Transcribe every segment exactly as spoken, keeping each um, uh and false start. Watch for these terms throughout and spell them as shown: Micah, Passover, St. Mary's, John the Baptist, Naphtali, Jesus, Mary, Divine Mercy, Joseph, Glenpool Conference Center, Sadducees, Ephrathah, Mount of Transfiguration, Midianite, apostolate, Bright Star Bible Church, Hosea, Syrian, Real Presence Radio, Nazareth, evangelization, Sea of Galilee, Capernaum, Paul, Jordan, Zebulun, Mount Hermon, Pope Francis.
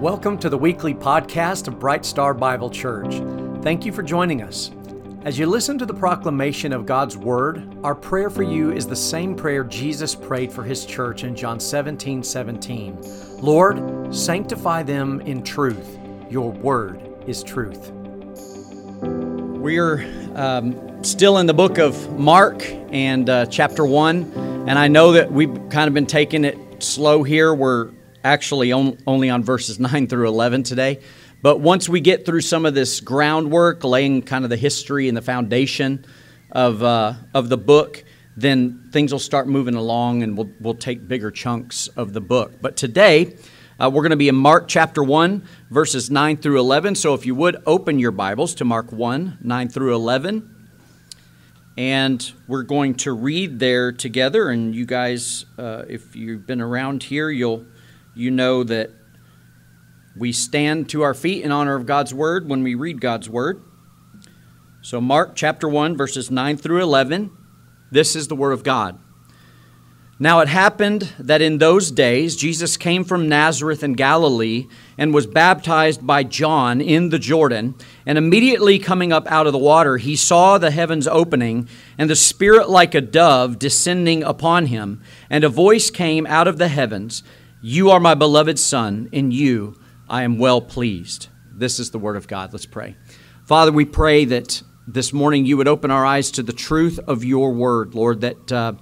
Welcome to the weekly podcast of Bright Star Bible Church. Thank you for joining us. As you listen to the proclamation of God's Word, our prayer for you is the same prayer Jesus prayed for His church in John seventeen seventeen. Lord, sanctify them in truth. Your Word is truth. We're um, still in the book of Mark and uh, chapter one, and I know that we've kind of been taking it slow here. We're actually on, only on verses nine through eleven today. But once we get through some of this groundwork, laying kind of the history and the foundation of uh, of the book, then things will start moving along and we'll, we'll take bigger chunks of the book. But today, uh, we're going to be in Mark chapter one, verses nine through eleven. So if you would, open your Bibles to Mark one, nine through eleven. And we're going to read there together. And you guys, uh, if you've been around here, you'll you know that we stand to our feet in honor of God's Word when we read God's Word. So Mark chapter one, verses nine through eleven, this is the Word of God. Now it happened that in those days Jesus came from Nazareth in Galilee and was baptized by John in the Jordan. And immediately coming up out of the water, he saw the heavens opening and the Spirit like a dove descending upon him. And a voice came out of the heavens, "You are my beloved Son, in you I am well pleased." This is the Word of God. Let's pray. Father, we pray that this morning you would open our eyes to the truth of your Word, Lord, that uh,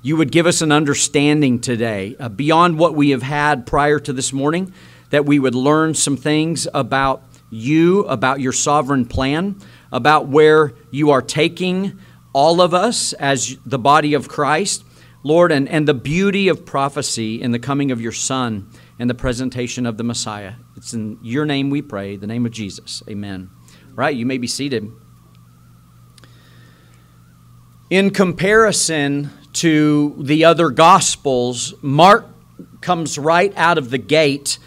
you would give us an understanding today uh, beyond what we have had prior to this morning, that we would learn some things about you, about your sovereign plan, about where you are taking all of us as the body of Christ, Lord, and, and the beauty of prophecy in the coming of your Son and the presentation of the Messiah. It's in your name we pray, the name of Jesus. Amen. All right, you may be seated. In comparison to the other Gospels, Mark comes right out of the gate,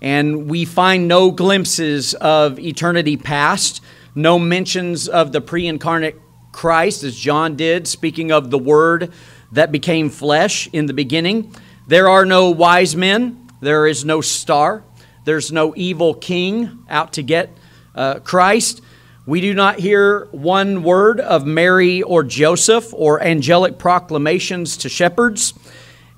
and we find no glimpses of eternity past, no mentions of the pre-incarnate Christ, as John did, speaking of the Word that became flesh in the beginning. There are no wise men. There is no star. There's no evil king out to get uh, Christ. We do not hear one word of Mary or Joseph or angelic proclamations to shepherds.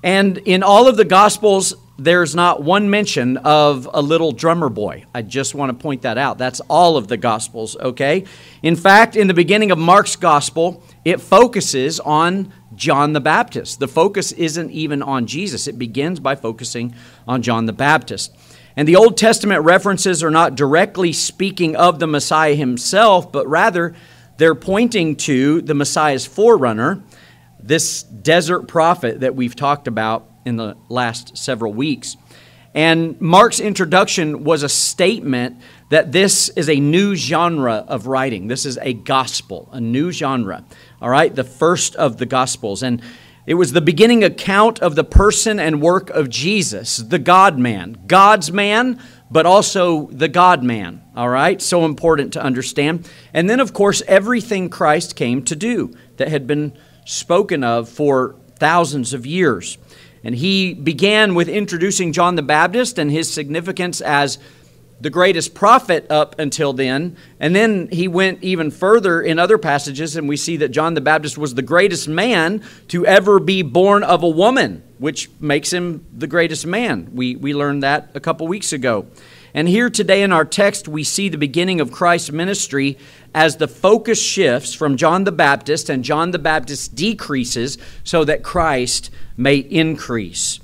And in all of the Gospels, there's not one mention of a little drummer boy. I just want to point that out. That's all of the Gospels, okay? In fact, in the beginning of Mark's Gospel, it focuses on John the Baptist. The focus isn't even on Jesus. It begins by focusing on John the Baptist. And the Old Testament references are not directly speaking of the Messiah himself, but rather they're pointing to the Messiah's forerunner, this desert prophet that we've talked about in the last several weeks. And Mark's introduction was a statement that this is a new genre of writing. This is a gospel, a new genre. All right, the first of the Gospels. And it was the beginning account of the person and work of Jesus, the God-man. God's man, but also the God-man. All right, so important to understand. And then, of course, everything Christ came to do that had been spoken of for thousands of years. And he began with introducing John the Baptist and his significance as the greatest prophet up until then. And then he went even further in other passages, and we see that John the Baptist was the greatest man to ever be born of a woman, which makes him the greatest man. We, we learned that a couple weeks ago. And here today in our text, we see the beginning of Christ's ministry as the focus shifts from John the Baptist, and John the Baptist decreases so that Christ may increase.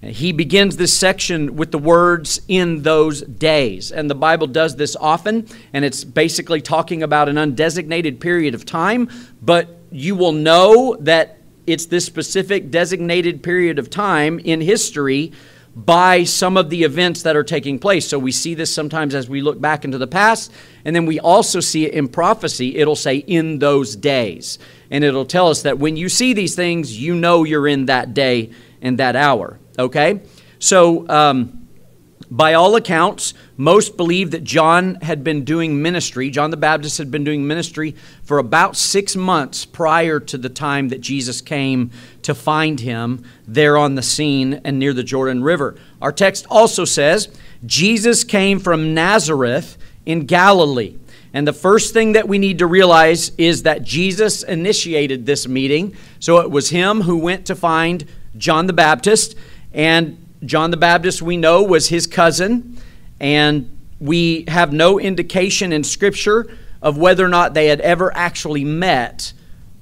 And he begins this section with the words, "in those days." And the Bible does this often, and it's basically talking about an undesignated period of time, but you will know that it's this specific designated period of time in history by some of the events that are taking place. So we see this sometimes as we look back into the past, and then we also see it in prophecy. It'll say, "in those days." And it'll tell us that when you see these things, you know you're in that day and that hour, okay? So um, by all accounts, most believe that John had been doing ministry. John the Baptist had been doing ministry for about six months prior to the time that Jesus came to find him there on the scene and near the Jordan River. Our text also says, Jesus came from Nazareth in Galilee. And the first thing that we need to realize is that Jesus initiated this meeting. So it was him who went to find John the Baptist. And John the Baptist, we know, was his cousin. And we have no indication in Scripture of whether or not they had ever actually met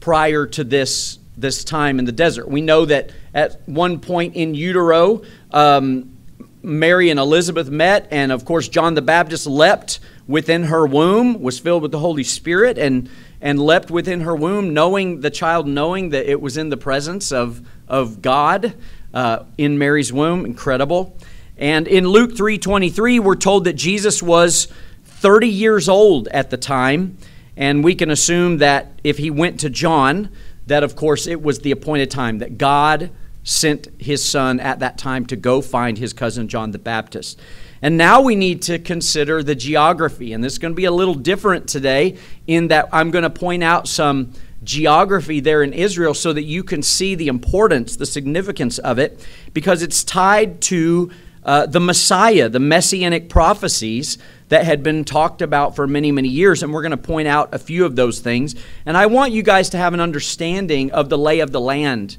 prior to this this time in the desert. We know that at one point in utero, um, Mary and Elizabeth met, and of course John the Baptist leapt within her womb, was filled with the Holy Spirit, and and leapt within her womb, knowing the child, knowing that it was in the presence of of God uh, in Mary's womb. Incredible. And in Luke three twenty-three, we're told that Jesus was thirty years old at the time, and we can assume that if he went to John, that of course it was the appointed time, that God sent his son at that time to go find his cousin John the Baptist. And now we need to consider the geography, and this is going to be a little different today in that I'm going to point out some geography there in Israel so that you can see the importance, the significance of it, because it's tied to Uh, the Messiah, the messianic prophecies that had been talked about for many, many years. And we're going to point out a few of those things. And I want you guys to have an understanding of the lay of the land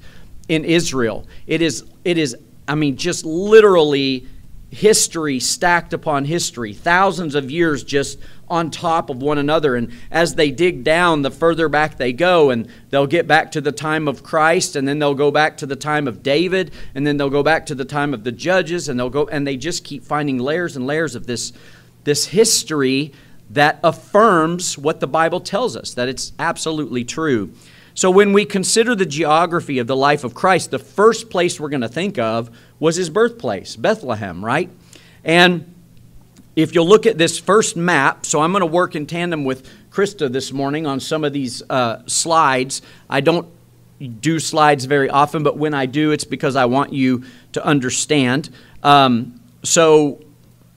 in Israel. It is, it is, I mean, just literally history stacked upon history, thousands of years just on top of one another. And as they dig down, the further back they go, and they'll get back to the time of Christ, and then they'll go back to the time of David, and then they'll go back to the time of the judges, and they'll go, and they just keep finding layers and layers of this, this history that affirms what the Bible tells us, that it's absolutely true. So when we consider the geography of the life of Christ, the first place we're going to think of was his birthplace, Bethlehem, right? And if you'll look at this first map, so I'm going to work in tandem with Krista this morning on some of these uh, slides. I don't do slides very often, but when I do, it's because I want you to understand. Um, so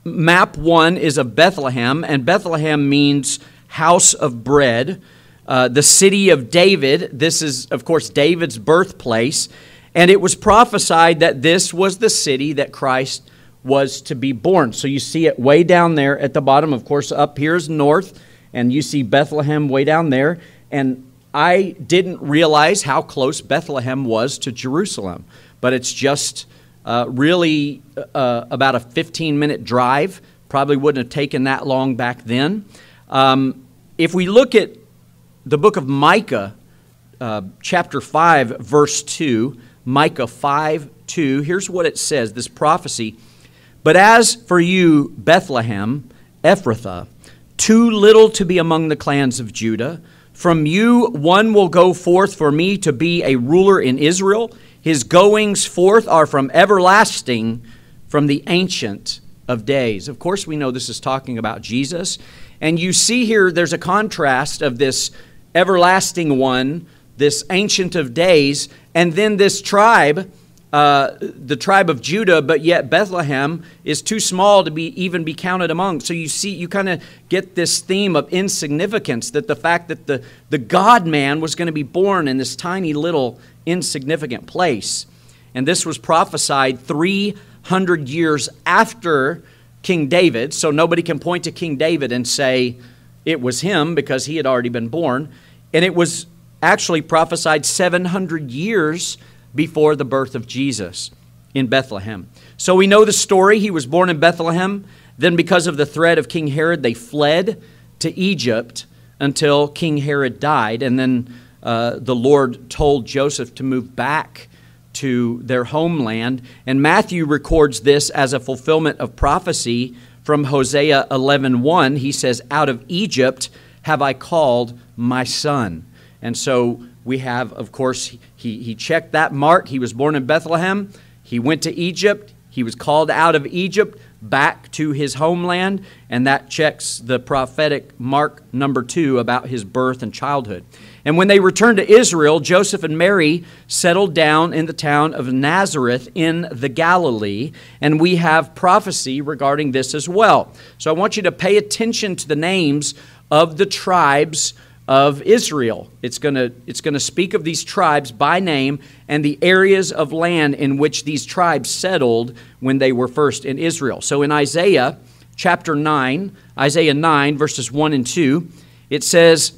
map one is of Bethlehem, and Bethlehem means house of bread. Uh, the city of David, this is, of course, David's birthplace, and it was prophesied that this was the city that Christ was to be born. So you see it way down there at the bottom. Of course, up here is north, and you see Bethlehem way down there. And I didn't realize how close Bethlehem was to Jerusalem, but it's just uh, really uh, about a fifteen-minute drive. Probably wouldn't have taken that long back then. Um, if we look at the book of Micah, uh, chapter five, verse two, Micah five two, here's what it says, this prophecy. But as for you, Bethlehem, Ephrathah, too little to be among the clans of Judah, from you one will go forth for me to be a ruler in Israel. His goings forth are from everlasting, from the ancient of days. Of course, we know this is talking about Jesus. And you see here, there's a contrast of this everlasting one, this ancient of days, and then this tribe, uh, the tribe of Judah, but yet Bethlehem is too small to be even be counted among. So you see, you kind of get this theme of insignificance, that the fact that the, the God-man was going to be born in this tiny little insignificant place. And this was prophesied three hundred years after King David. So nobody can point to King David and say it was him because he had already been born. And it was actually prophesied seven hundred years before the birth of Jesus in Bethlehem. So we know the story. He was born in Bethlehem. Then because of the threat of King Herod, they fled to Egypt until King Herod died. And then uh, the Lord told Joseph to move back to their homeland. And Matthew records this as a fulfillment of prophecy from Hosea eleven one. He says, out of Egypt have I called my son. And so we have, of course, he, he checked that mark. He was born in Bethlehem. He went to Egypt. He was called out of Egypt back to his homeland. And that checks the prophetic mark number two about his birth and childhood. And when they returned to Israel, Joseph and Mary settled down in the town of Nazareth in the Galilee. And we have prophecy regarding this as well. So I want you to pay attention to the names of the tribes of Israel. It's going to it's going to speak of these tribes by name and the areas of land in which these tribes settled when they were first in Israel. So in Isaiah chapter nine, Isaiah nine, verses one and two, it says,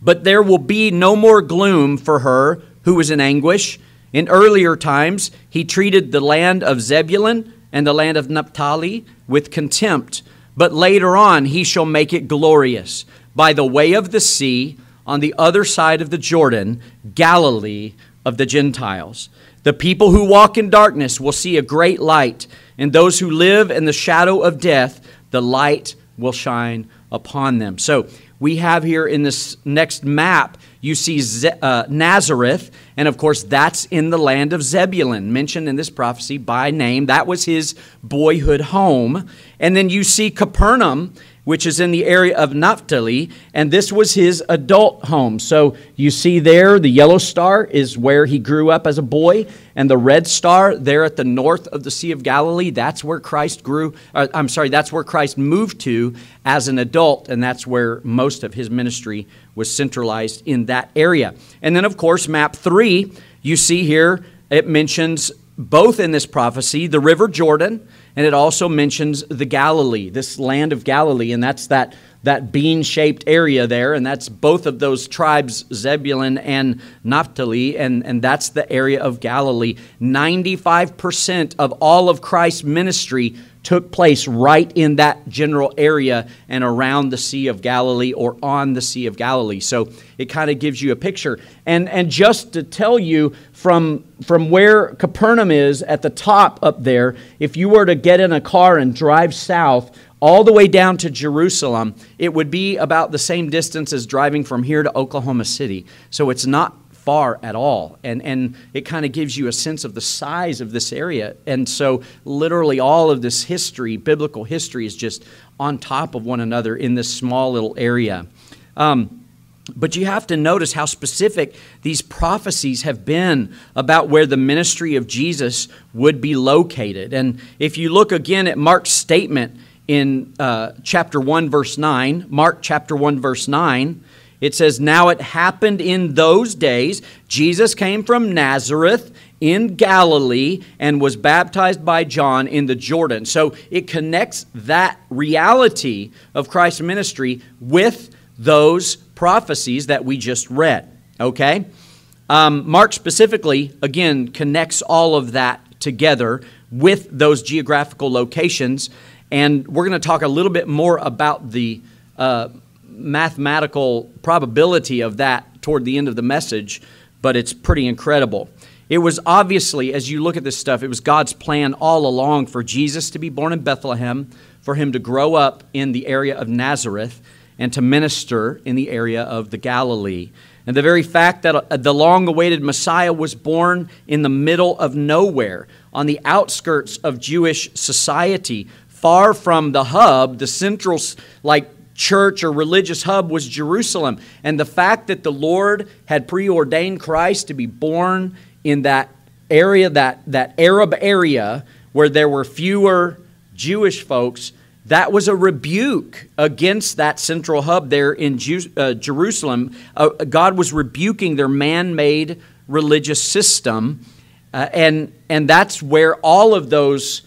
"But there will be no more gloom for her who was in anguish. In earlier times, he treated the land of Zebulun and the land of Naphtali with contempt. But later on, he shall make it glorious. By the way of the sea, on the other side of the Jordan, Galilee of the Gentiles. The people who walk in darkness will see a great light, and those who live in the shadow of death, the light will shine upon them." So we have here in this next map, you see Ze- uh, Nazareth, and of course that's in the land of Zebulun, mentioned in this prophecy by name. That was his boyhood home. And then you see Capernaum, which is in the area of Naphtali, and this was his adult home. So you see there, the yellow star is where he grew up as a boy, and the red star there at the north of the Sea of Galilee, that's where Christ grew, or, I'm sorry, that's where Christ moved to as an adult, and that's where most of his ministry was centralized in that area. And then, of course, map three, you see here, it mentions both in this prophecy, the River Jordan, and it also mentions the Galilee, this land of Galilee, and that's that, that bean-shaped area there, and that's both of those tribes, Zebulun and Naphtali, and, and that's the area of Galilee. ninety-five percent of all of Christ's ministry took place right in that general area and around the Sea of Galilee or on the Sea of Galilee. So it kind of gives you a picture. And and just to tell you from, from where Capernaum is at the top up there, if you were to get in a car and drive south all the way down to Jerusalem, it would be about the same distance as driving from here to Oklahoma City. So it's not far at all, and and it kind of gives you a sense of the size of this area. And so literally all of this history, biblical history, is just on top of one another in this small little area. Um, but you have to notice how specific these prophecies have been about where the ministry of Jesus would be located. And if you look again at Mark's statement in uh, chapter one, verse nine, Mark chapter one, verse nine, it says, "Now it happened in those days, Jesus came from Nazareth in Galilee and was baptized by John in the Jordan." So it connects that reality of Christ's ministry with those prophecies that we just read, okay? Um, Mark specifically, again, connects all of that together with those geographical locations, and we're going to talk a little bit more about the uh mathematical probability of that toward the end of the message, but it's pretty incredible. It was obviously, as you look at this stuff, it was God's plan all along for Jesus to be born in Bethlehem, for him to grow up in the area of Nazareth, and to minister in the area of the Galilee. And the very fact that the long-awaited Messiah was born in the middle of nowhere, on the outskirts of Jewish society, far from the hub, the central, like, church or religious hub was Jerusalem. And the fact that the Lord had preordained Christ to be born in that area, that, that Arab area where there were fewer Jewish folks, that was a rebuke against that central hub there in Ju- uh, Jerusalem. Uh, God was rebuking their man-made religious system. Uh, and, and that's where all of those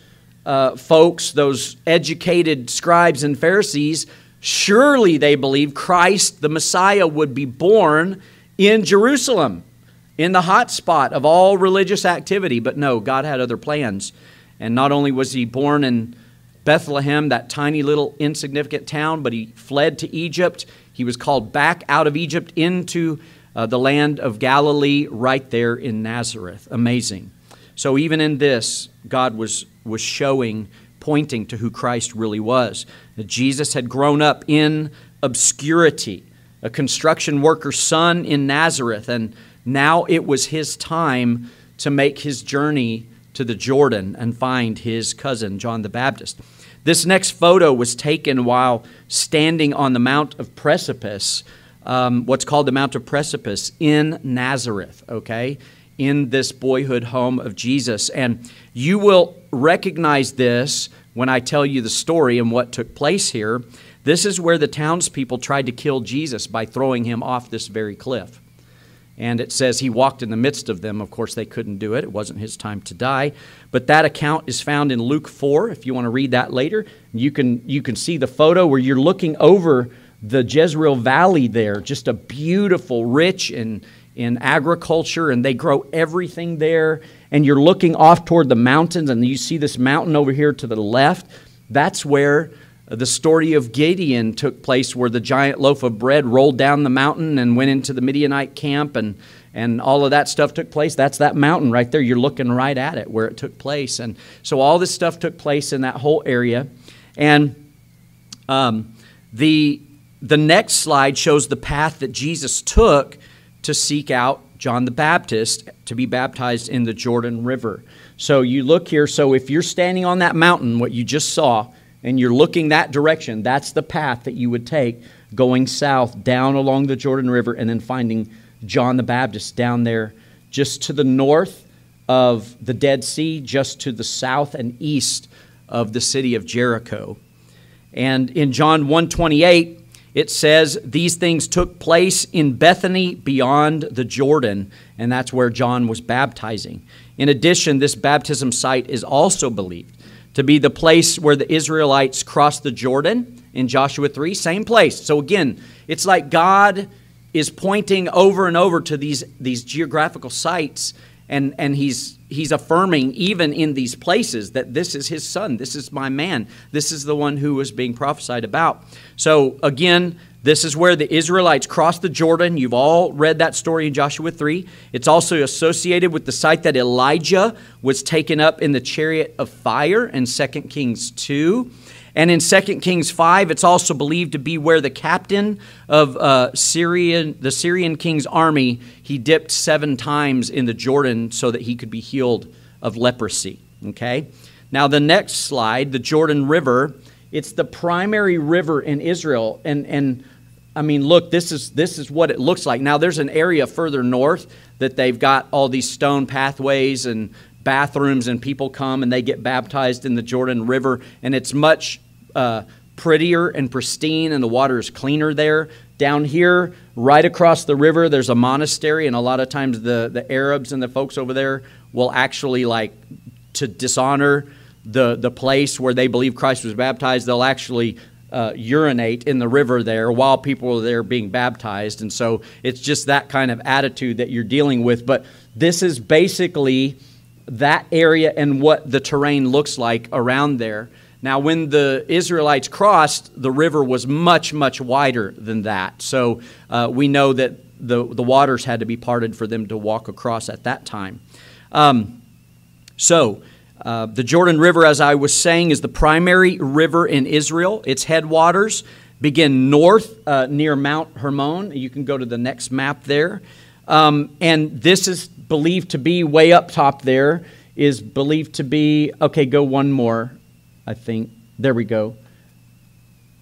uh, folks, those educated scribes and Pharisees, surely they believed Christ, the Messiah, would be born in Jerusalem, in the hot spot of all religious activity. But no, God had other plans. And not only was he born in Bethlehem, that tiny little insignificant town, but he fled to Egypt. He was called back out of Egypt into uh, the land of Galilee, right there in Nazareth. Amazing. So even in this, God was, was showing, pointing to who Christ really was. Jesus had grown up in obscurity, a construction worker's son in Nazareth, and now it was his time to make his journey to the Jordan and find his cousin, John the Baptist. This next photo was taken while standing on the Mount of Precipice, um, what's called the Mount of Precipice, in Nazareth, okay, in this boyhood home of Jesus. And you will recognize this when I tell you the story and what took place here. This is where the townspeople tried to kill Jesus by throwing him off this very cliff. And it says he walked in the midst of them. Of course, they couldn't do it. It wasn't his time to die. But that account is found in Luke four. If you want to read that later, you can, you can see the photo where you're looking over the Jezreel Valley there, just a beautiful, rich in, in agriculture, and they grow everything there. And you're looking off toward the mountains, and you see this mountain over here to the left. That's where the story of Gideon took place, where the giant loaf of bread rolled down the mountain and went into the Midianite camp, and, and all of that stuff took place. That's that mountain right there. You're looking right at it where it took place. And so all this stuff took place in that whole area. And um, the, the next slide shows the path that Jesus took to seek out John the Baptist to be baptized in the Jordan River. So you look here. So if you're standing on that mountain, what you just saw, and you're looking that direction, that's the path that you would take going south down along the Jordan River and then finding John the Baptist down there just to the north of the Dead Sea, just to the south and east of the city of Jericho. And in John one twenty-eight, it says, these things took place in Bethany beyond the Jordan, and that's where John was baptizing. In addition, this baptism site is also believed to be the place where the Israelites crossed the Jordan in Joshua three, same place. So again, it's like God is pointing over and over to these, these geographical sites, and, and he's, he's affirming even in these places that this is his son, this is my man, this is the one who was being prophesied about. So again, this is where the Israelites crossed the Jordan. You've all read that story in Joshua three. It's also associated with the site that Elijah was taken up in the chariot of fire in Second Kings two. And in Second Kings five, it's also believed to be where the captain of uh, Syrian, the Syrian king's army, he dipped seven times in the Jordan so that he could be healed of leprosy. Okay. Now the next slide, the Jordan River. It's the primary river in Israel, and and I mean, look, this is this is what it looks like. Now, there's an area further north that they've got all these stone pathways and bathrooms, and people come and they get baptized in the Jordan River, and it's much uh, prettier and pristine, and the water is cleaner there. Down here, right across the river, there's a monastery, and a lot of times the, the Arabs and the folks over there will actually, like, to dishonor the the place where they believe Christ was baptized, they'll actually uh, urinate in the river there while people are there being baptized. And so it's just that kind of attitude that you're dealing with. But this is basically that area and what the terrain looks like around there. Now, when the Israelites crossed, the river was much, much wider than that. So uh, we know that the, the waters had to be parted for them to walk across at that time. Um, so... Uh, the Jordan River, as I was saying, is the primary river in Israel. Its headwaters begin north uh, near Mount Hermon. You can go to the next map there. Um, and this is believed to be way up top there, is believed to be, okay, go one more, I think. There we go.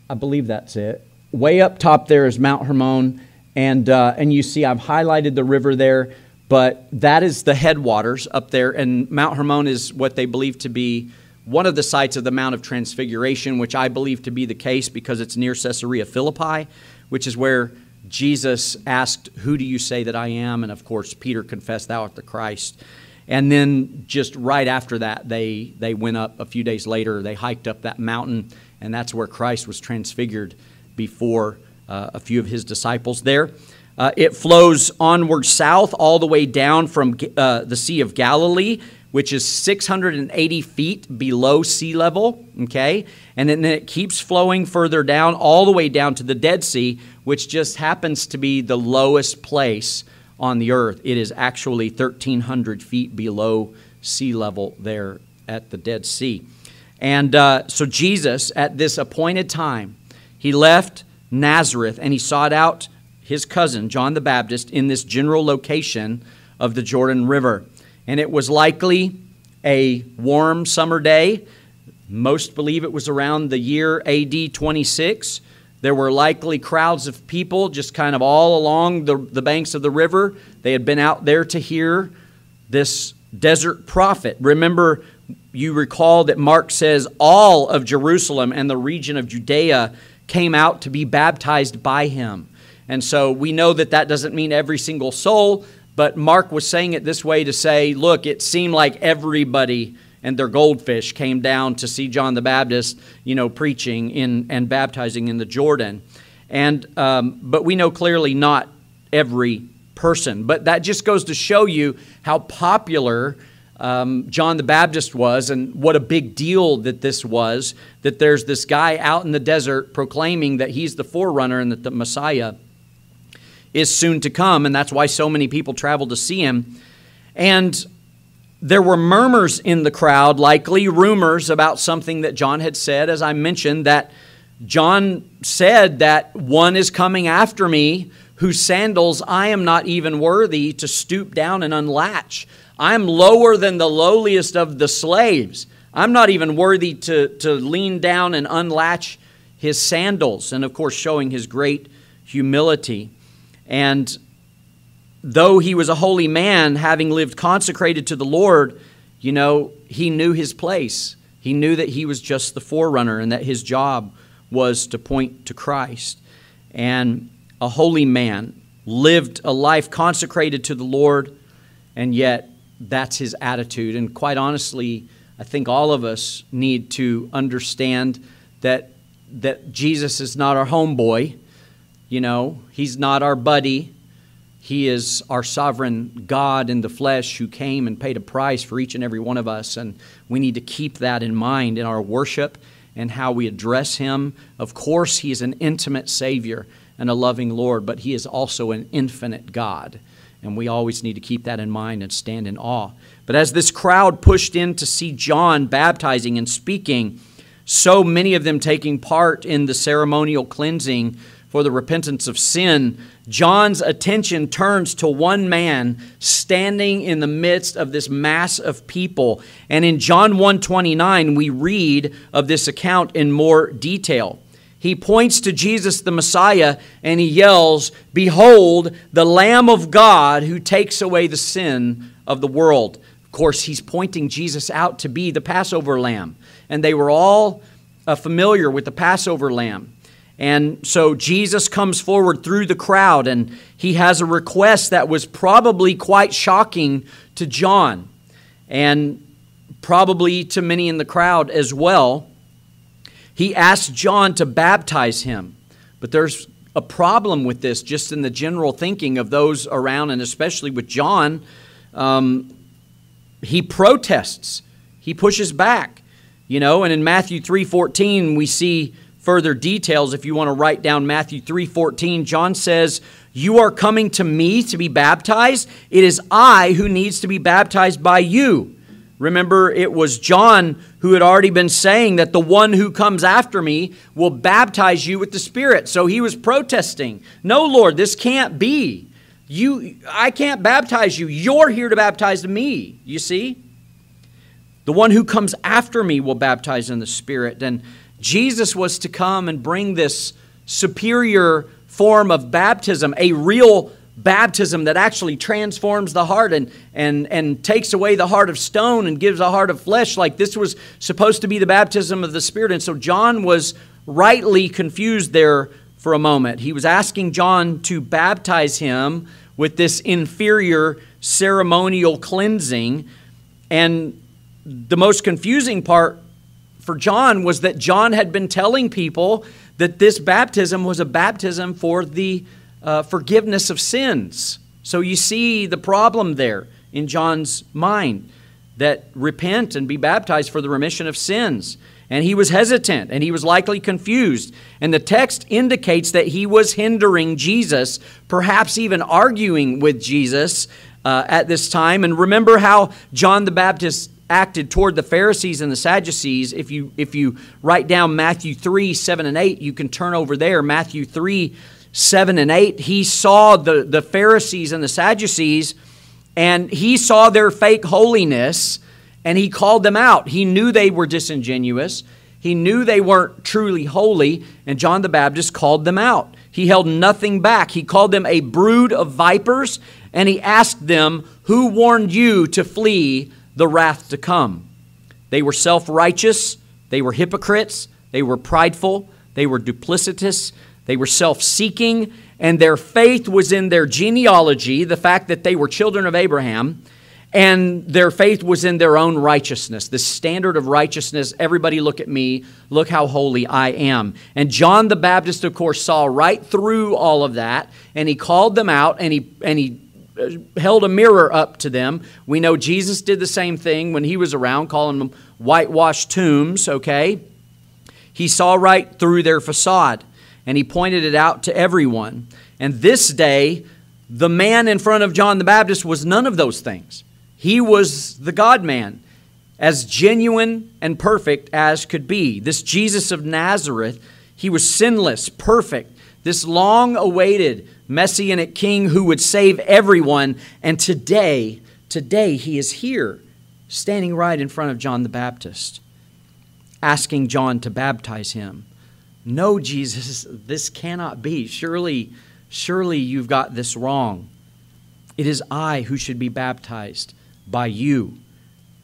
I believe that's it. Way up top there is Mount Hermon. And, uh, and you see I've highlighted the river there. But that is the headwaters up there, and Mount Hermon is what they believe to be one of the sites of the Mount of Transfiguration, which I believe to be the case because it's near Caesarea Philippi, which is where Jesus asked, "Who do you say that I am?" And, of course, Peter confessed, "Thou art the Christ." And then just right after that, they, they went up a few days later. They hiked up that mountain, and that's where Christ was transfigured before uh, a few of his disciples there. Uh, it flows onward south all the way down from uh, the Sea of Galilee, which is six hundred eighty feet below sea level, okay? And then it keeps flowing further down all the way down to the Dead Sea, which just happens to be the lowest place on the earth. It is actually thirteen hundred feet below sea level there at the Dead Sea. And uh, so Jesus, at this appointed time, he left Nazareth and he sought out his cousin, John the Baptist, in this general location of the Jordan River. And it was likely a warm summer day. Most believe it was around the year A D twenty-six. There were likely crowds of people just kind of all along the, the banks of the river. They had been out there to hear this desert prophet. Remember, you recall that Mark says all of Jerusalem and the region of Judea came out to be baptized by him. And so we know that that doesn't mean every single soul, but Mark was saying it this way to say, look, it seemed like everybody and their goldfish came down to see John the Baptist, you know, preaching in and baptizing in the Jordan. And um, but we know clearly not every person. But that just goes to show you how popular um, John the Baptist was and what a big deal that this was, that there's this guy out in the desert proclaiming that he's the forerunner and that the Messiah is soon to come. And that's why so many people traveled to see him. And there were murmurs in the crowd, likely rumors about something that John had said. As I mentioned, that John said that one is coming after me whose sandals I am not even worthy to stoop down and unlatch. I am lower than the lowliest of the slaves. I'm not even worthy to, to lean down and unlatch his sandals. And of course, showing his great humility. And though he was a holy man, having lived consecrated to the Lord, you know, he knew his place. He knew that he was just the forerunner and that his job was to point to Christ. And a holy man lived a life consecrated to the Lord, and yet that's his attitude. And quite honestly, I think all of us need to understand that that Jesus is not our homeboy. You know, he's not our buddy. He is our sovereign God in the flesh who came and paid a price for each and every one of us. And we need to keep that in mind in our worship and how we address him. Of course, he is an intimate Savior and a loving Lord, but he is also an infinite God. And we always need to keep that in mind and stand in awe. But as this crowd pushed in to see John baptizing and speaking, so many of them taking part in the ceremonial cleansing for the repentance of sin, John's attention turns to one man standing in the midst of this mass of people. And in John one twenty-nine, we read of this account in more detail. He points to Jesus the Messiah and he yells, "Behold, the Lamb of God who takes away the sin of the world." Of course, he's pointing Jesus out to be the Passover lamb. And they were all uh, familiar with the Passover lamb. And so Jesus comes forward through the crowd and he has a request that was probably quite shocking to John and probably to many in the crowd as well. He asked John to baptize him, but there's a problem with this just in the general thinking of those around, and especially with John. Um, he protests, he pushes back, you know, and in Matthew three fourteen, we see further details. If you want to write down Matthew three fourteen, John says, "You are coming to me to be baptized. It is I who needs to be baptized by you." Remember, it was John who had already been saying that the one who comes after me will baptize you with the Spirit. So he was protesting. No, Lord, this can't be. You, I can't baptize you. You're here to baptize me. You see? The one who comes after me will baptize in the Spirit. And Jesus was to come and bring this superior form of baptism, a real baptism that actually transforms the heart and, and, and takes away the heart of stone and gives a heart of flesh. Like this was supposed to be the baptism of the Spirit. And so John was rightly confused there for a moment. He was asking John to baptize him with this inferior ceremonial cleansing. And the most confusing part for John was that John had been telling people that this baptism was a baptism for the uh, forgiveness of sins. So you see the problem there in John's mind, that repent and be baptized for the remission of sins. And he was hesitant and he was likely confused. And the text indicates that he was hindering Jesus, perhaps even arguing with Jesus uh, at this time. And remember how John the Baptist acted toward the Pharisees and the Sadducees. If you if you write down Matthew three, seven, and eight, you can turn over there. Matthew three, seven, and eight, he saw the, the Pharisees and the Sadducees, and he saw their fake holiness, and he called them out. He knew they were disingenuous. He knew they weren't truly holy, and John the Baptist called them out. He held nothing back. He called them a brood of vipers, and he asked them, "Who warned you to flee the wrath to come?" They were self-righteous. They were hypocrites. They were prideful. They were duplicitous. They were self-seeking. And their faith was in their genealogy, the fact that they were children of Abraham. And their faith was in their own righteousness, the standard of righteousness. Everybody look at me. Look how holy I am. And John the Baptist, of course, saw right through all of that. And he called them out, and he and he held a mirror up to them. We know Jesus did the same thing when he was around, calling them whitewashed tombs, okay? He saw right through their facade, and he pointed it out to everyone. And this day, the man in front of John the Baptist was none of those things. He was the God-man, as genuine and perfect as could be. This Jesus of Nazareth, he was sinless, perfect, this long-awaited Messianic king who would save everyone. And today, today he is here, standing right in front of John the Baptist, asking John to baptize him. No, Jesus, this cannot be. Surely, surely you've got this wrong. It is I who should be baptized by you.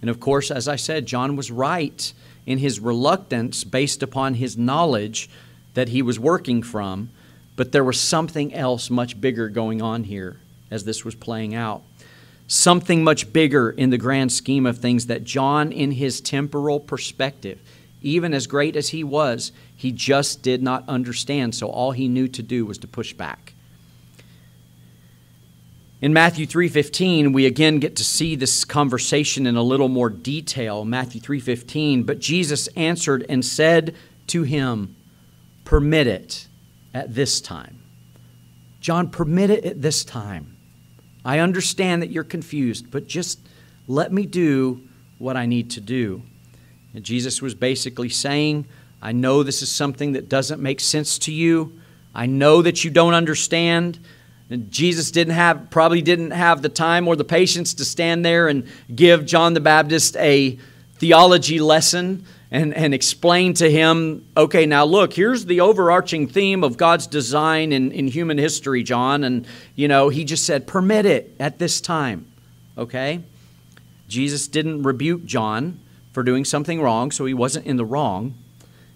And of course, as I said, John was right in his reluctance based upon his knowledge that he was working from. But there was something else much bigger going on here as this was playing out. Something much bigger in the grand scheme of things that John, in his temporal perspective, even as great as he was, he just did not understand. So all he knew to do was to push back. In Matthew three fifteen, we again get to see this conversation in a little more detail. Matthew three fifteen, but Jesus answered and said to him, "Permit it at this time." John, permit it at this time. I understand that you're confused, but just let me do what I need to do. And Jesus was basically saying, I know this is something that doesn't make sense to you. I know that you don't understand. And Jesus didn't have, probably didn't have the time or the patience to stand there and give John the Baptist a theology lesson. And, and explain to him, okay, now look, here's the overarching theme of God's design in, in human history, John. And, you know, he just said, permit it at this time, okay? Jesus didn't rebuke John for doing something wrong, so he wasn't in the wrong.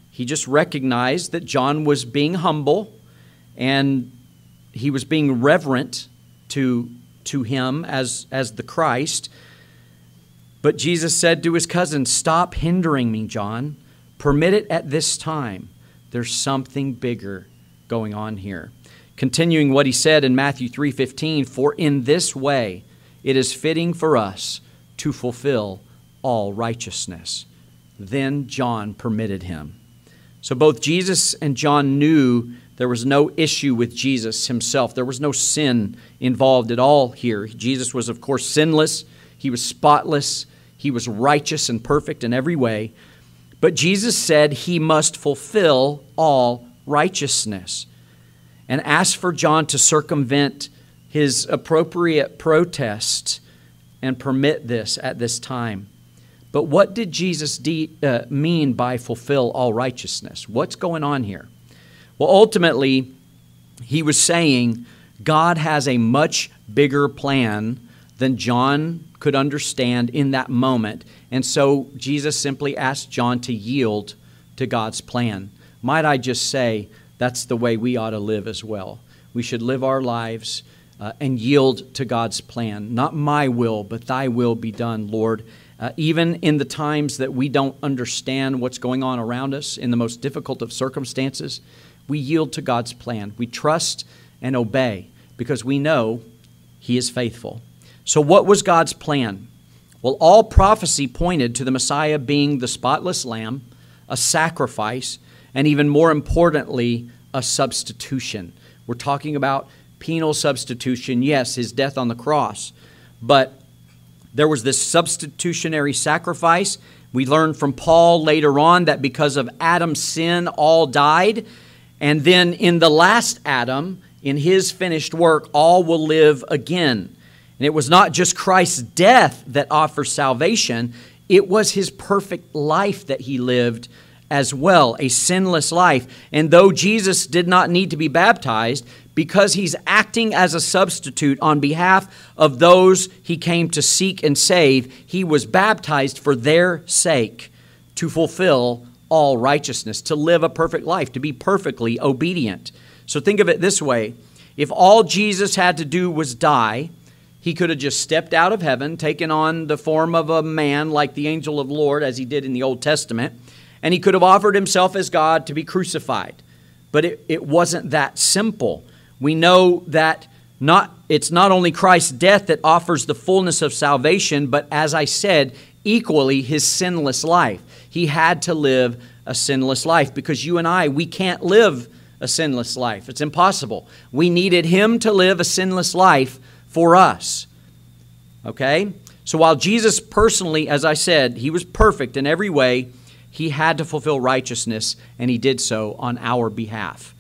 He just recognized that John was being humble and he was being reverent to, to him as, as the Christ. But Jesus said to his cousin, stop hindering me, John. Permit it at this time. There's something bigger going on here. Continuing what he said in Matthew three fifteen, for in this way it is fitting for us to fulfill all righteousness. Then John permitted him. So both Jesus and John knew there was no issue with Jesus himself. There was no sin involved at all here. Jesus was, of course, sinless. He was spotless. He was righteous and perfect in every way. But Jesus said he must fulfill all righteousness and asked for John to circumvent his appropriate protest and permit this at this time. But what did Jesus de- uh, mean by fulfill all righteousness? What's going on here? Well, ultimately, he was saying God has a much bigger plan than John could understand in that moment. And so Jesus simply asked John to yield to God's plan. Might I just say, that's the way we ought to live as well. We should live our lives uh, and yield to God's plan. Not my will, but thy will be done, Lord. Uh, even in the times that we don't understand what's going on around us, in the most difficult of circumstances, we yield to God's plan. We trust and obey because we know he is faithful. So what was God's plan? Well, all prophecy pointed to the Messiah being the spotless lamb, a sacrifice, and even more importantly, a substitution. We're talking about penal substitution. Yes, his death on the cross. But there was this substitutionary sacrifice. We learned from Paul later on that because of Adam's sin, all died. And then in the last Adam, in his finished work, all will live again. And it was not just Christ's death that offers salvation. It was his perfect life that he lived as well, a sinless life. And though Jesus did not need to be baptized, because he's acting as a substitute on behalf of those he came to seek and save, he was baptized for their sake to fulfill all righteousness, to live a perfect life, to be perfectly obedient. So think of it this way. If all Jesus had to do was die, he could have just stepped out of heaven, taken on the form of a man like the angel of the Lord, as he did in the Old Testament, and he could have offered himself as God to be crucified. But it, it wasn't that simple. We know that not it's not only Christ's death that offers the fullness of salvation, but as I said, equally his sinless life. He had to live a sinless life because you and I, we can't live a sinless life. It's impossible. We needed him to live a sinless life for us. Okay? So while Jesus personally, as I said, he was perfect in every way, he had to fulfill righteousness, and he did so on our behalf.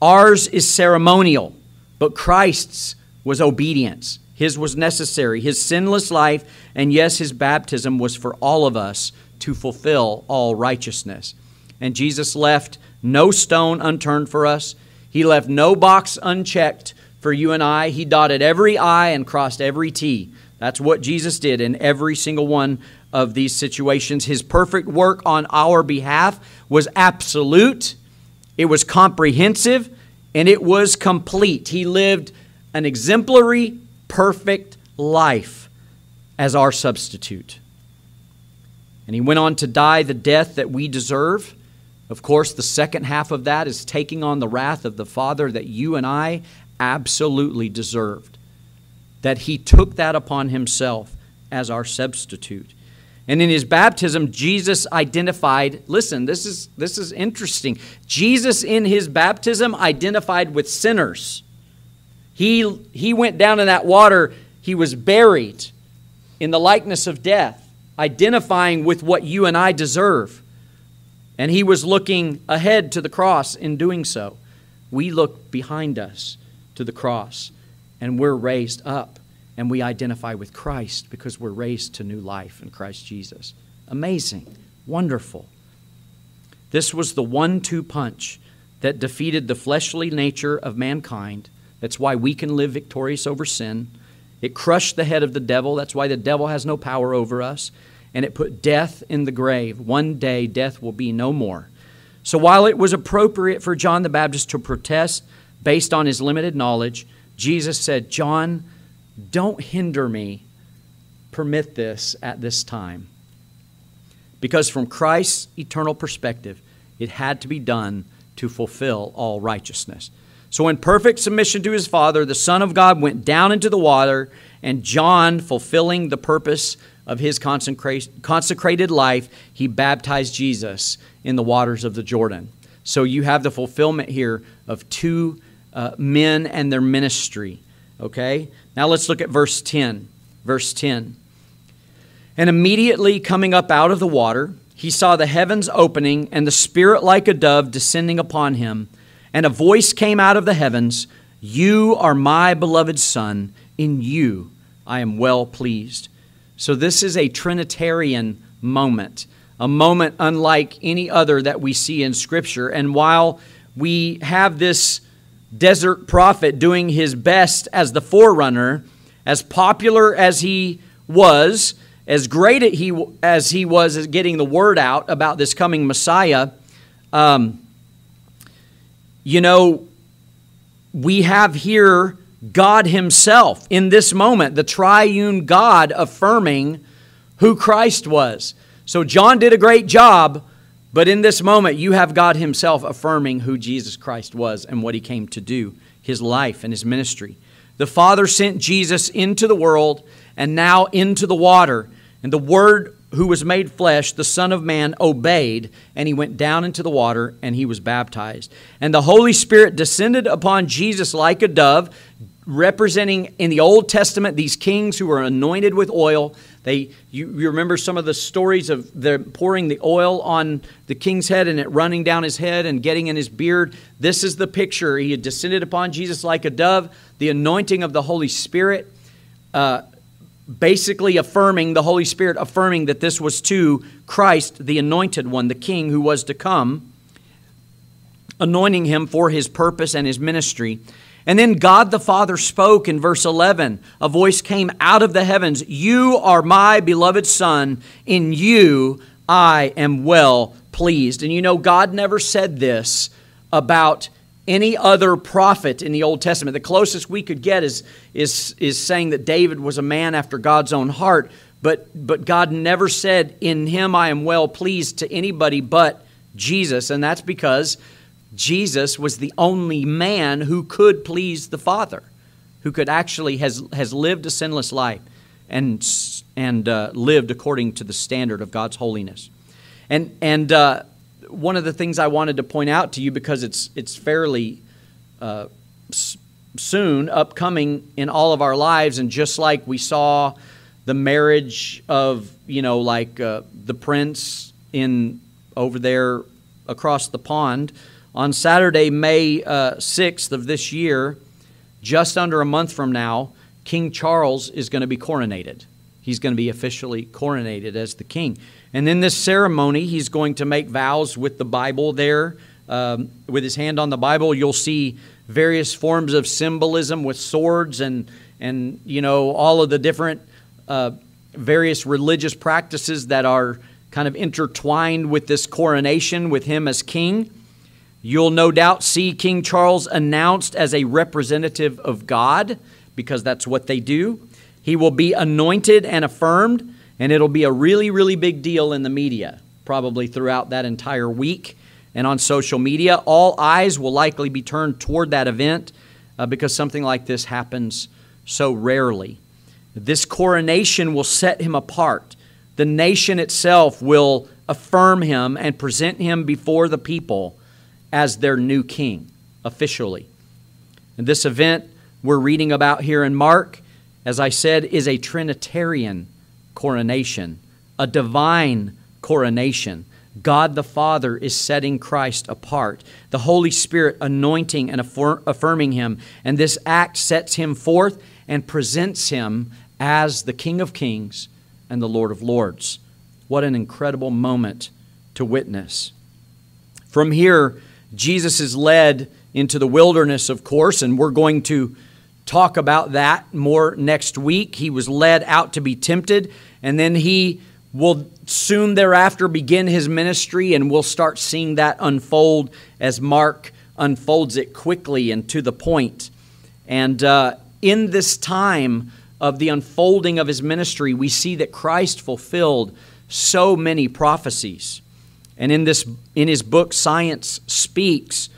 Ours is ceremonial, but Christ's was obedience. His was necessary, his sinless life, and yes, his baptism was for all of us to fulfill all righteousness. And Jesus left no stone unturned for us. He left no box unchecked for you and I. He dotted every I and crossed every T. That's what Jesus did in every single one of these situations. His perfect work on our behalf was absolute, it was comprehensive, and it was complete. He lived an exemplary, perfect life as our substitute. And he went on to die the death that we deserve. Of course, the second half of that is taking on the wrath of the Father that you and I absolutely deserved. That he took that upon himself as our substitute. And in his baptism, Jesus identified, listen, this is this is interesting. Jesus in his baptism identified with sinners. He, he went down in that water. He was buried in the likeness of death, identifying with what you and I deserve. And he was looking ahead to the cross in doing so. We look behind us to the cross, and we're raised up. And we identify with Christ because we're raised to new life in Christ Jesus. Amazing. Wonderful. This was the one two punch that defeated the fleshly nature of mankind. That's why we can live victorious over sin. It crushed the head of the devil. That's why the devil has no power over us. And it put death in the grave. One day death will be no more. So while it was appropriate for John the Baptist to protest based on his limited knowledge, Jesus said, John, don't hinder me. Permit this at this time. Because from Christ's eternal perspective, it had to be done to fulfill all righteousness. So in perfect submission to his Father, the Son of God went down into the water, and John, fulfilling the purpose of his consecrated life, he baptized Jesus in the waters of the Jordan. So you have the fulfillment here of two uh, men and their ministry. Okay, now let's look at verse ten. Verse ten. And immediately coming up out of the water, he saw the heavens opening and the Spirit like a dove descending upon him. And a voice came out of the heavens, you are my beloved Son, in you I am well pleased. So this is a Trinitarian moment, a moment unlike any other that we see in Scripture. And while we have this desert prophet doing his best as the forerunner, as popular as he was, as great as he, as he was at getting the word out about this coming Messiah, um, you know, we have here God himself in this moment, the triune God affirming who Christ was. So John did a great job. But in this moment, you have God himself affirming who Jesus Christ was and what he came to do, his life and his ministry. The Father sent Jesus into the world and now into the water. And the Word who was made flesh, the Son of Man, obeyed, and he went down into the water and he was baptized. And the Holy Spirit descended upon Jesus like a dove, representing in the Old Testament these kings who were anointed with oil. They, you, you remember some of the stories of them pouring the oil on the king's head and it running down his head and getting in his beard. This is the picture. He had descended upon Jesus like a dove, the anointing of the Holy Spirit, uh, basically affirming, the Holy Spirit affirming that this was to Christ, the anointed one, the king who was to come, anointing him for his purpose and his ministry. And then God the Father spoke in verse eleven. A voice came out of the heavens. You are my beloved Son. In you I am well pleased. And you know, God never said this about any other prophet in the Old Testament. The closest we could get is is is saying that David was a man after God's own heart, but but God never said, "In him I am well pleased," to anybody but Jesus, and that's because Jesus was the only man who could please the Father, who could actually has has lived a sinless life and and uh, lived according to the standard of God's holiness. And and uh, one of the things I wanted to point out to you, because it's it's fairly uh, soon upcoming in all of our lives, and just like we saw the marriage of you know like uh, the prince in over there across the pond on Saturday, May uh, sixth of this year, just under a month from now, King Charles is going to be coronated. He's going to be officially coronated as the king. And in this ceremony, he's going to make vows with the Bible there, um, with his hand on the Bible. You'll see various forms of symbolism with swords and, and you know, all of the different uh, various religious practices that are kind of intertwined with this coronation, with him as king. You'll no doubt see King Charles announced as a representative of God, because that's what they do. He will be anointed and affirmed, and it'll be a really, really big deal in the media, probably throughout that entire week and on social media. All eyes will likely be turned toward that event uh, because something like this happens so rarely. This coronation will set him apart. The nation itself will affirm him and present him before the people as their new king, officially. And this event we're reading about here in Mark, as I said, is a Trinitarian coronation, a divine coronation. God the Father is setting Christ apart, the Holy Spirit anointing and affir- affirming him, and this act sets him forth and presents him as the King of Kings and the Lord of Lords. What an incredible moment to witness. From here, Jesus is led into the wilderness, of course, and we're going to talk about that more next week. He was led out to be tempted, and then he will soon thereafter begin his ministry, and we'll start seeing that unfold as Mark unfolds it quickly and to the point. And uh, in this time of the unfolding of his ministry, we see that Christ fulfilled so many prophecies. And in this, in his book, Science Speaks,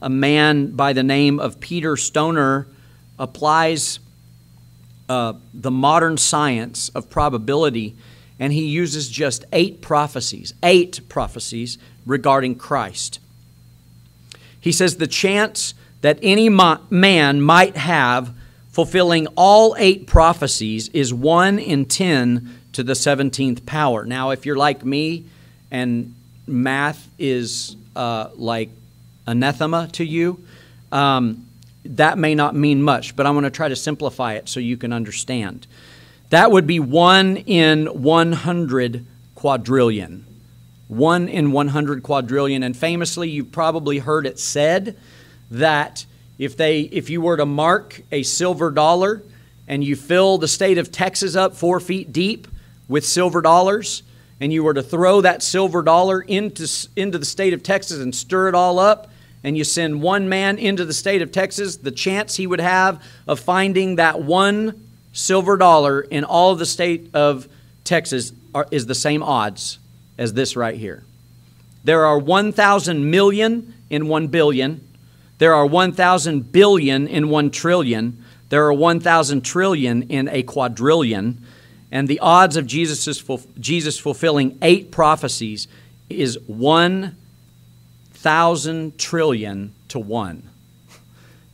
a man by the name of Peter Stoner applies uh, the modern science of probability, and he uses just eight prophecies, eight prophecies regarding Christ. He says the chance that any mo- man might have fulfilling all eight prophecies is one in ten to the seventeenth power. Now, if you're like me and math is uh, like anathema to you, um, that may not mean much, but I'm going to try to simplify it so you can understand. That would be one in one hundred quadrillion. one in one hundred quadrillion. And famously, you've probably heard it said that if they, if you were to mark a silver dollar and you fill the state of Texas up four feet deep with silver dollars, and you were to throw that silver dollar into, into the state of Texas and stir it all up, and you send one man into the state of Texas, the chance he would have of finding that one silver dollar in all of the state of Texas are, is the same odds as this right here. There are one thousand million in one billion. There are one thousand billion in one trillion. There are one thousand trillion in a quadrillion. And the odds of Jesus' ful- Jesus fulfilling eight prophecies is one thousand trillion to one.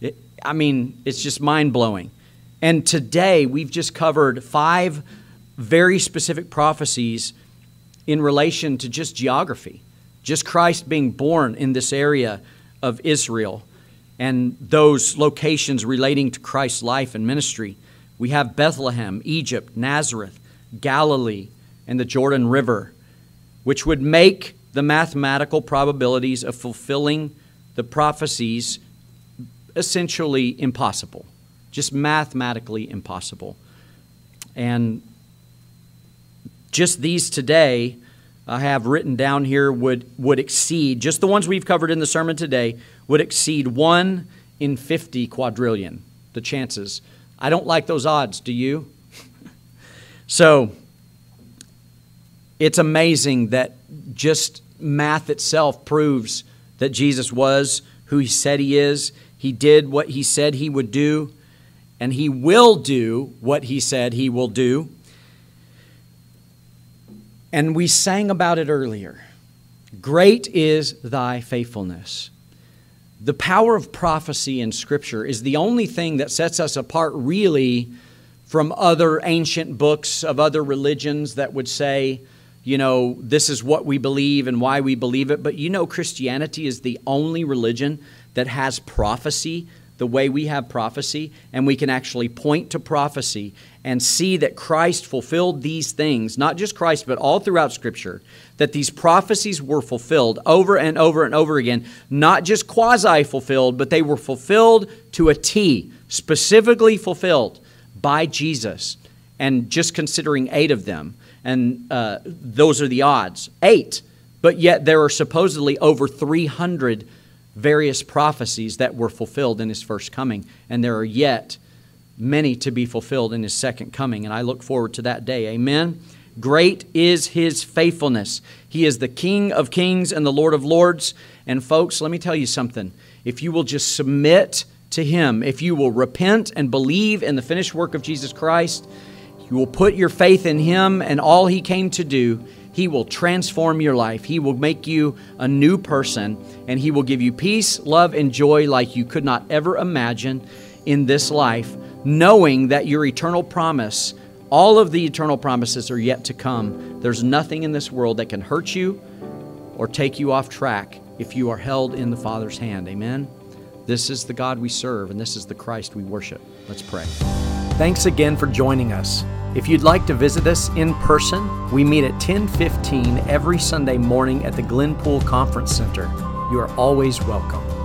It, I mean, it's just mind-blowing. And today we've just covered five very specific prophecies in relation to just geography, just Christ being born in this area of Israel and those locations relating to Christ's life and ministry. We have Bethlehem, Egypt, Nazareth, Galilee, and the Jordan River, which would make the mathematical probabilities of fulfilling the prophecies essentially impossible, just mathematically impossible. And just these today I have written down here would, would exceed, just the ones we've covered in the sermon today, would exceed one in fifty quadrillion, the chances. I don't like those odds, do you? So it's amazing that just math itself proves that Jesus was who he said he is. He did what he said he would do, and he will do what he said he will do. And we sang about it earlier. Great is thy faithfulness. The power of prophecy in Scripture is the only thing that sets us apart really from other ancient books of other religions that would say, you know, this is what we believe and why we believe it. But you know, Christianity is the only religion that has prophecy the way we have prophecy, and we can actually point to prophecy and see that Christ fulfilled these things, not just Christ, but all throughout Scripture, that these prophecies were fulfilled over and over and over again, not just quasi-fulfilled, but they were fulfilled to a T, specifically fulfilled by Jesus, and just considering eight of them, and uh, those are the odds, eight, but yet there are supposedly over three hundred various prophecies that were fulfilled in his first coming, and there are yet many to be fulfilled in his second coming, and I look forward to that day. Amen. Great is his faithfulness. He is the King of kings and the Lord of lords. And folks, let me tell you something. If you will just submit to him, if you will repent and believe in the finished work of Jesus Christ, you will put your faith in him and all he came to do, he will transform your life. He will make you a new person, and he will give you peace, love, and joy like you could not ever imagine in this life, knowing that your eternal promise, all of the eternal promises are yet to come. There's nothing in this world that can hurt you or take you off track if you are held in the Father's hand. Amen? This is the God we serve, and this is the Christ we worship. Let's pray. Thanks again for joining us. If you'd like to visit us in person, we meet at ten fifteen every Sunday morning at the Glenpool Conference Center. You are always welcome.